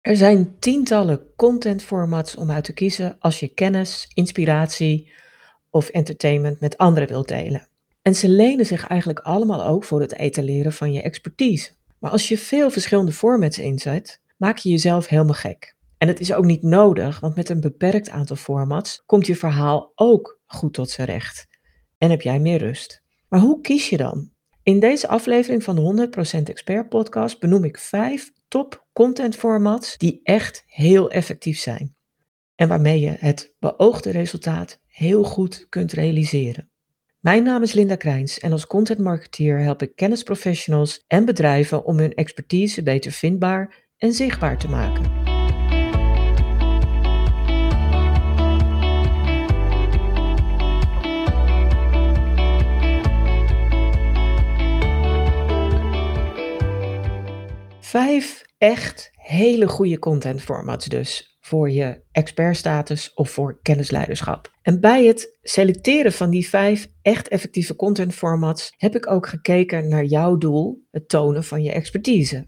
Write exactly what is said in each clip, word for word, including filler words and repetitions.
Er zijn tientallen contentformats om uit te kiezen als je kennis, inspiratie of entertainment met anderen wilt delen. En ze lenen zich eigenlijk allemaal ook voor het etaleren van je expertise. Maar als je veel verschillende formats inzet, maak je jezelf helemaal gek. En het is ook niet nodig, want met een beperkt aantal formats komt je verhaal ook goed tot zijn recht. En heb jij meer rust. Maar hoe kies je dan? In deze aflevering van de honderd procent Expert Podcast benoem ik vijf top content formats die echt heel effectief zijn. En waarmee je het beoogde resultaat heel goed kunt realiseren. Mijn naam is Linda Krijns en als content marketeer help ik kennisprofessionals en bedrijven om hun expertise beter vindbaar en zichtbaar te maken. Vijf echt hele goede contentformats dus voor je expertstatus of voor kennisleiderschap. En bij het selecteren van die vijf echt effectieve contentformats heb ik ook gekeken naar jouw doel, het tonen van je expertise.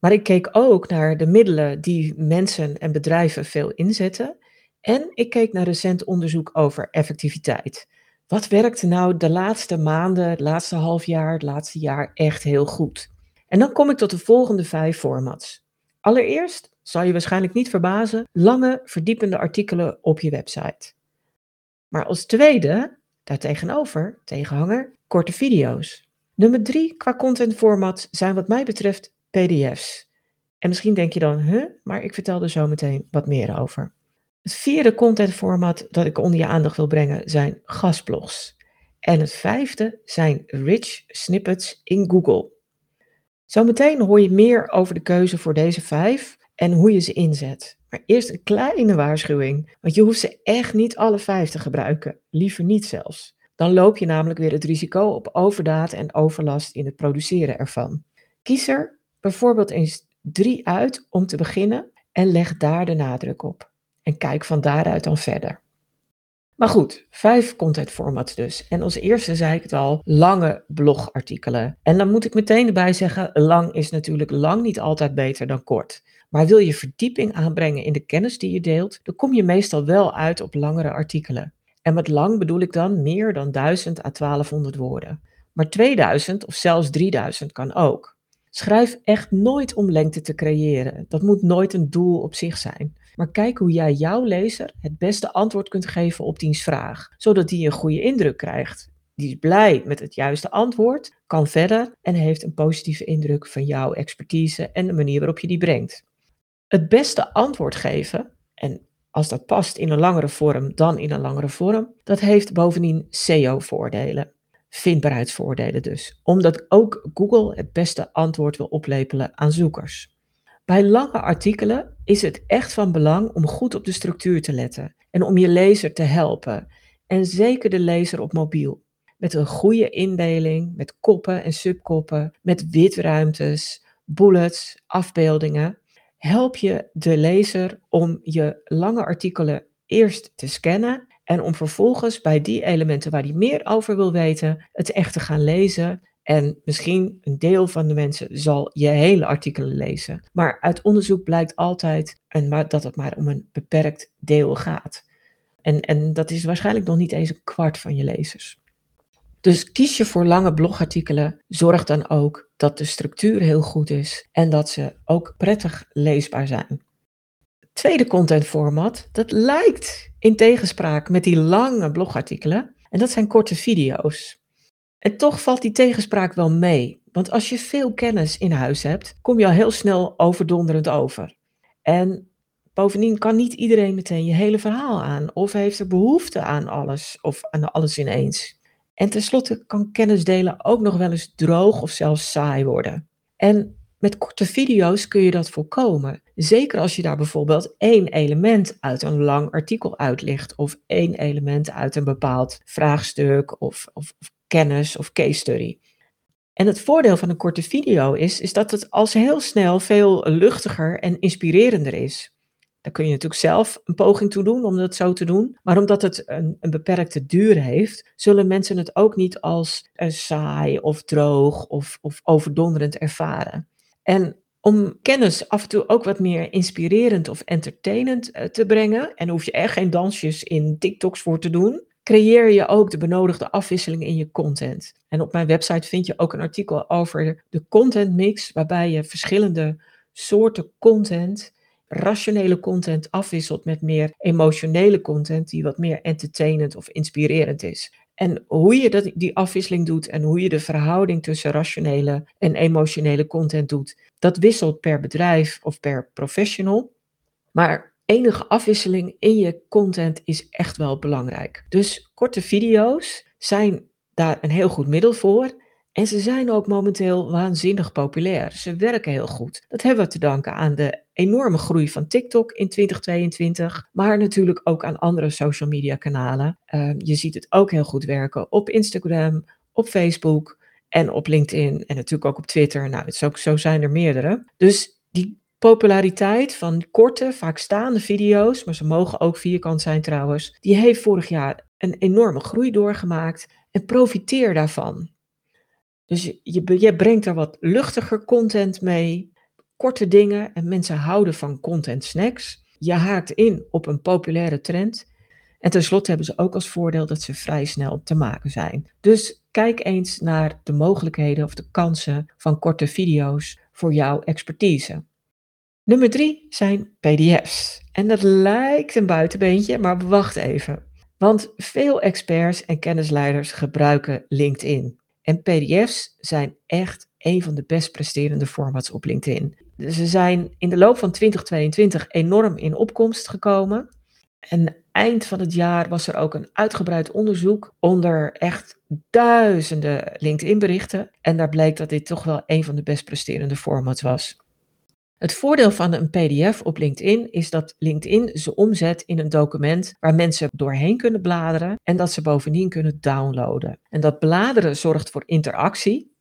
Maar ik keek ook naar de middelen die mensen en bedrijven veel inzetten en ik keek naar recent onderzoek over effectiviteit. Wat werkte nou de laatste maanden, het laatste half jaar, het laatste jaar echt heel goed? En dan kom ik tot de volgende vijf formats. Allereerst, zal je waarschijnlijk niet verbazen, lange verdiepende artikelen op je website. Maar als tweede, daartegenover, tegenhanger, korte video's. Nummer drie qua contentformat zijn wat mij betreft P D F's. En misschien denk je dan, huh, maar ik vertel er zo meteen wat meer over. Het vierde contentformat dat ik onder je aandacht wil brengen zijn gastblogs. En het vijfde zijn rich snippets in Google. Zometeen hoor je meer over de keuze voor deze vijf en hoe je ze inzet. Maar eerst een kleine waarschuwing, want je hoeft ze echt niet alle vijf te gebruiken. Liever niet zelfs. Dan loop je namelijk weer het risico op overdaad en overlast in het produceren ervan. Kies er bijvoorbeeld eens drie uit om te beginnen en leg daar de nadruk op. En kijk van daaruit dan verder. Maar goed, vijf contentformats dus. En als eerste zei ik het al, lange blogartikelen. En dan moet ik meteen erbij zeggen, lang is natuurlijk lang niet altijd beter dan kort. Maar wil je verdieping aanbrengen in de kennis die je deelt, dan kom je meestal wel uit op langere artikelen. En met lang bedoel ik dan meer dan duizend à twaalfhonderd woorden. Maar tweeduizend of zelfs drieduizend kan ook. Schrijf echt nooit om lengte te creëren. Dat moet nooit een doel op zich zijn. Maar kijk hoe jij jouw lezer het beste antwoord kunt geven op diens vraag, zodat die een goede indruk krijgt. Die is blij met het juiste antwoord, kan verder en heeft een positieve indruk van jouw expertise en de manier waarop je die brengt. Het beste antwoord geven, en als dat past in een langere vorm dan in een langere vorm, dat heeft bovendien S E O-voordelen. Vindbaarheidsvoordelen dus, omdat ook Google het beste antwoord wil oplepelen aan zoekers. Bij lange artikelen is het echt van belang om goed op de structuur te letten en om je lezer te helpen. En zeker de lezer op mobiel. Met een goede indeling, met koppen en subkoppen, met witruimtes, bullets, afbeeldingen. Help je de lezer om je lange artikelen eerst te scannen en om vervolgens bij die elementen waar hij meer over wil weten, het echt te gaan lezen. En misschien een deel van de mensen zal je hele artikelen lezen. Maar uit onderzoek blijkt altijd en dat het maar om een beperkt deel gaat. En, en dat is waarschijnlijk nog niet eens een kwart van je lezers. Dus kies je voor lange blogartikelen. Zorg dan ook dat de structuur heel goed is en dat ze ook prettig leesbaar zijn. Het tweede contentformat, dat lijkt in tegenspraak met die lange blogartikelen. En dat zijn korte video's. En toch valt die tegenspraak wel mee, want als je veel kennis in huis hebt, kom je al heel snel overdonderend over. En bovendien kan niet iedereen meteen je hele verhaal aan, of heeft er behoefte aan alles, of aan alles ineens. En tenslotte kan kennis delen ook nog wel eens droog of zelfs saai worden. En met korte video's kun je dat voorkomen, zeker als je daar bijvoorbeeld één element uit een lang artikel uitlicht, of één element uit een bepaald vraagstuk of, of kennis of case study. En het voordeel van een korte video is, is dat het als heel snel veel luchtiger en inspirerender is. Daar kun je natuurlijk zelf een poging toe doen om dat zo te doen. Maar omdat het een, een beperkte duur heeft, zullen mensen het ook niet als uh, saai of droog of, of overdonderend ervaren. En om kennis af en toe ook wat meer inspirerend of entertainend uh, te brengen. En hoef je echt geen dansjes in TikToks voor te doen. Creëer je ook de benodigde afwisseling in je content. En op mijn website vind je ook een artikel over de content mix, waarbij je verschillende soorten content, rationele content, afwisselt met meer emotionele content die wat meer entertainend of inspirerend is. En hoe je dat, die afwisseling doet en hoe je de verhouding tussen rationele en emotionele content doet, dat wisselt per bedrijf of per professional. Maar enige afwisseling in je content is echt wel belangrijk. Dus korte video's zijn daar een heel goed middel voor. En ze zijn ook momenteel waanzinnig populair. Ze werken heel goed. Dat hebben we te danken aan de enorme groei van TikTok in twintig tweeëntwintig. Maar natuurlijk ook aan andere social media kanalen. Uh, je ziet het ook heel goed werken op Instagram, op Facebook en op LinkedIn. En natuurlijk ook op Twitter. Nou, het is ook, zo zijn er meerdere. Dus die populariteit van korte, vaak staande video's, maar ze mogen ook vierkant zijn trouwens, die heeft vorig jaar een enorme groei doorgemaakt en profiteer daarvan. Dus je, je brengt er wat luchtiger content mee, korte dingen en mensen houden van content snacks. Je haakt in op een populaire trend en tenslotte hebben ze ook als voordeel dat ze vrij snel te maken zijn. Dus kijk eens naar de mogelijkheden of de kansen van korte video's voor jouw expertise. Nummer drie zijn P D F's. En dat lijkt een buitenbeentje, maar wacht even. Want veel experts en kennisleiders gebruiken LinkedIn. En P D F's zijn echt een van de best presterende formats op LinkedIn. Ze zijn in de loop van twintig tweeëntwintig enorm in opkomst gekomen. En eind van het jaar was er ook een uitgebreid onderzoek onder echt duizenden LinkedIn-berichten. En daar bleek dat dit toch wel een van de best presterende formats was. Het voordeel van een P D F op LinkedIn is dat LinkedIn ze omzet in een document waar mensen doorheen kunnen bladeren en dat ze bovendien kunnen downloaden. En dat bladeren zorgt voor interactie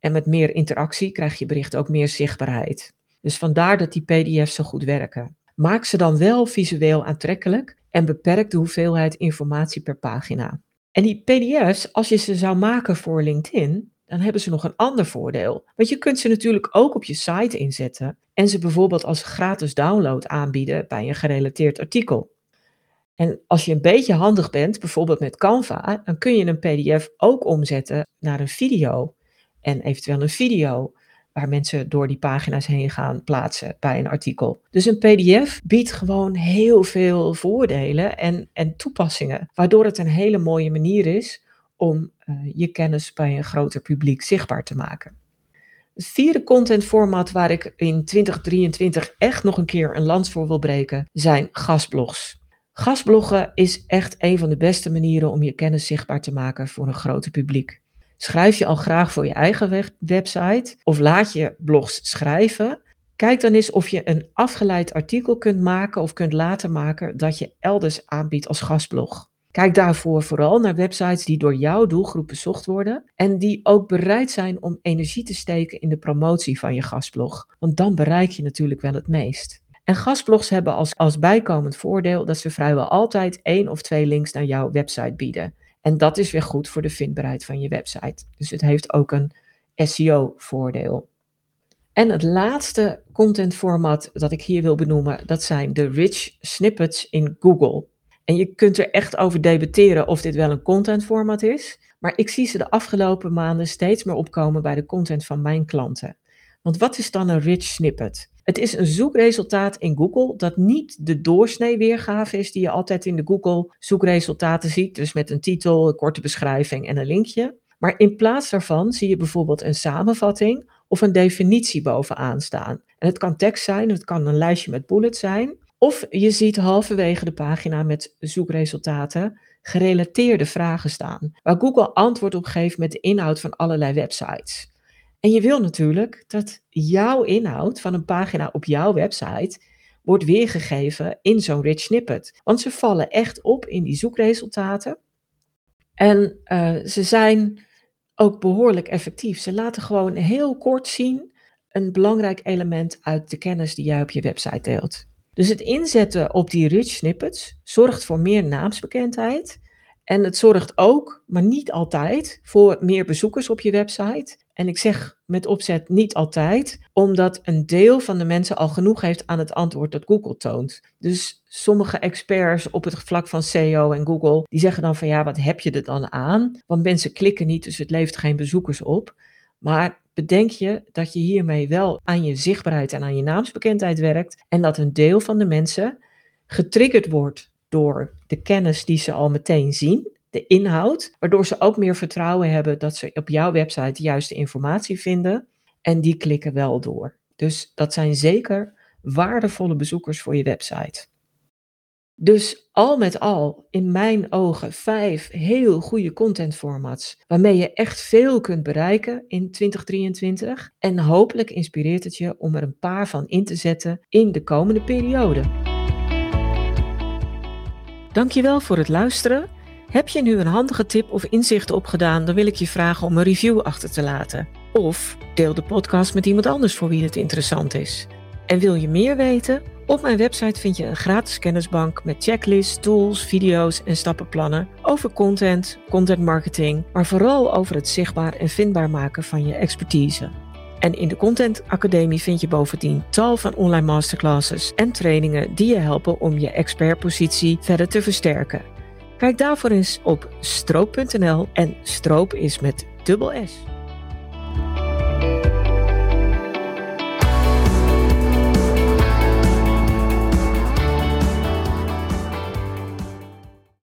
en met meer interactie krijg je bericht ook meer zichtbaarheid. Dus vandaar dat die P D F's zo goed werken. Maak ze dan wel visueel aantrekkelijk en beperk de hoeveelheid informatie per pagina. En die P D F's, als je ze zou maken voor LinkedIn, dan hebben ze nog een ander voordeel. Want je kunt ze natuurlijk ook op je site inzetten en ze bijvoorbeeld als gratis download aanbieden bij een gerelateerd artikel. En als je een beetje handig bent, bijvoorbeeld met Canva, dan kun je een P D F ook omzetten naar een video. En eventueel een video waar mensen door die pagina's heen gaan plaatsen bij een artikel. Dus een P D F biedt gewoon heel veel voordelen en, en toepassingen, waardoor het een hele mooie manier is om uh, je kennis bij een groter publiek zichtbaar te maken. Het vierde contentformat waar ik in twintig drieëntwintig echt nog een keer een lans voor wil breken, zijn gastblogs. Gastbloggen is echt een van de beste manieren om je kennis zichtbaar te maken voor een groter publiek. Schrijf je al graag voor je eigen web- website of laat je blogs schrijven? Kijk dan eens of je een afgeleid artikel kunt maken of kunt laten maken dat je elders aanbiedt als gastblog. Kijk daarvoor vooral naar websites die door jouw doelgroep bezocht worden en die ook bereid zijn om energie te steken in de promotie van je gastblog. Want dan bereik je natuurlijk wel het meest. En gastblogs hebben als, als bijkomend voordeel dat ze vrijwel altijd één of twee links naar jouw website bieden. En dat is weer goed voor de vindbaarheid van je website. Dus het heeft ook een S E O-voordeel. En het laatste contentformat dat ik hier wil benoemen, dat zijn de rich snippets in Google. En je kunt er echt over debatteren of dit wel een contentformat is. Maar ik zie ze de afgelopen maanden steeds meer opkomen bij de content van mijn klanten. Want wat is dan een rich snippet? Het is een zoekresultaat in Google dat niet de doorsnee weergave is die je altijd in de Google zoekresultaten ziet. Dus met een titel, een korte beschrijving en een linkje. Maar in plaats daarvan zie je bijvoorbeeld een samenvatting of een definitie bovenaan staan. En het kan tekst zijn, het kan een lijstje met bullets zijn. Of je ziet halverwege de pagina met zoekresultaten gerelateerde vragen staan, waar Google antwoord op geeft met de inhoud van allerlei websites. En je wil natuurlijk dat jouw inhoud van een pagina op jouw website wordt weergegeven in zo'n rich snippet. Want ze vallen echt op in die zoekresultaten. En uh, ze zijn ook behoorlijk effectief. Ze laten gewoon heel kort zien een belangrijk element uit de kennis die jij op je website deelt. Dus het inzetten op die rich snippets zorgt voor meer naamsbekendheid En het zorgt ook, maar niet altijd, voor meer bezoekers op je website. En ik zeg met opzet niet altijd, omdat een deel van de mensen al genoeg heeft aan het antwoord dat Google toont. Dus sommige experts op het vlak van S E O en Google, die zeggen dan van ja, wat heb je er dan aan? Want mensen klikken niet, dus het levert geen bezoekers op. Maar bedenk je dat je hiermee wel aan je zichtbaarheid en aan je naamsbekendheid werkt. En dat een deel van de mensen getriggerd wordt door de kennis die ze al meteen zien, de inhoud, waardoor ze ook meer vertrouwen hebben dat ze op jouw website de juiste informatie vinden. En die klikken wel door. Dus dat zijn zeker waardevolle bezoekers voor je website. Dus al met al, in mijn ogen, vijf heel goede contentformats waarmee je echt veel kunt bereiken in twintig drieëntwintig. En hopelijk inspireert het je om er een paar van in te zetten in de komende periode. Dankjewel voor het luisteren. Heb je nu een handige tip of inzicht opgedaan, dan wil ik je vragen om een review achter te laten. Of deel de podcast met iemand anders voor wie het interessant is. En wil je meer weten? Op mijn website vind je een gratis kennisbank met checklists, tools, video's en stappenplannen over content, content marketing, maar vooral over het zichtbaar en vindbaar maken van je expertise. En in de Content Academie vind je bovendien tal van online masterclasses en trainingen die je helpen om je expertpositie verder te versterken. Kijk daarvoor eens op stroop punt n l en stroop is met dubbel S.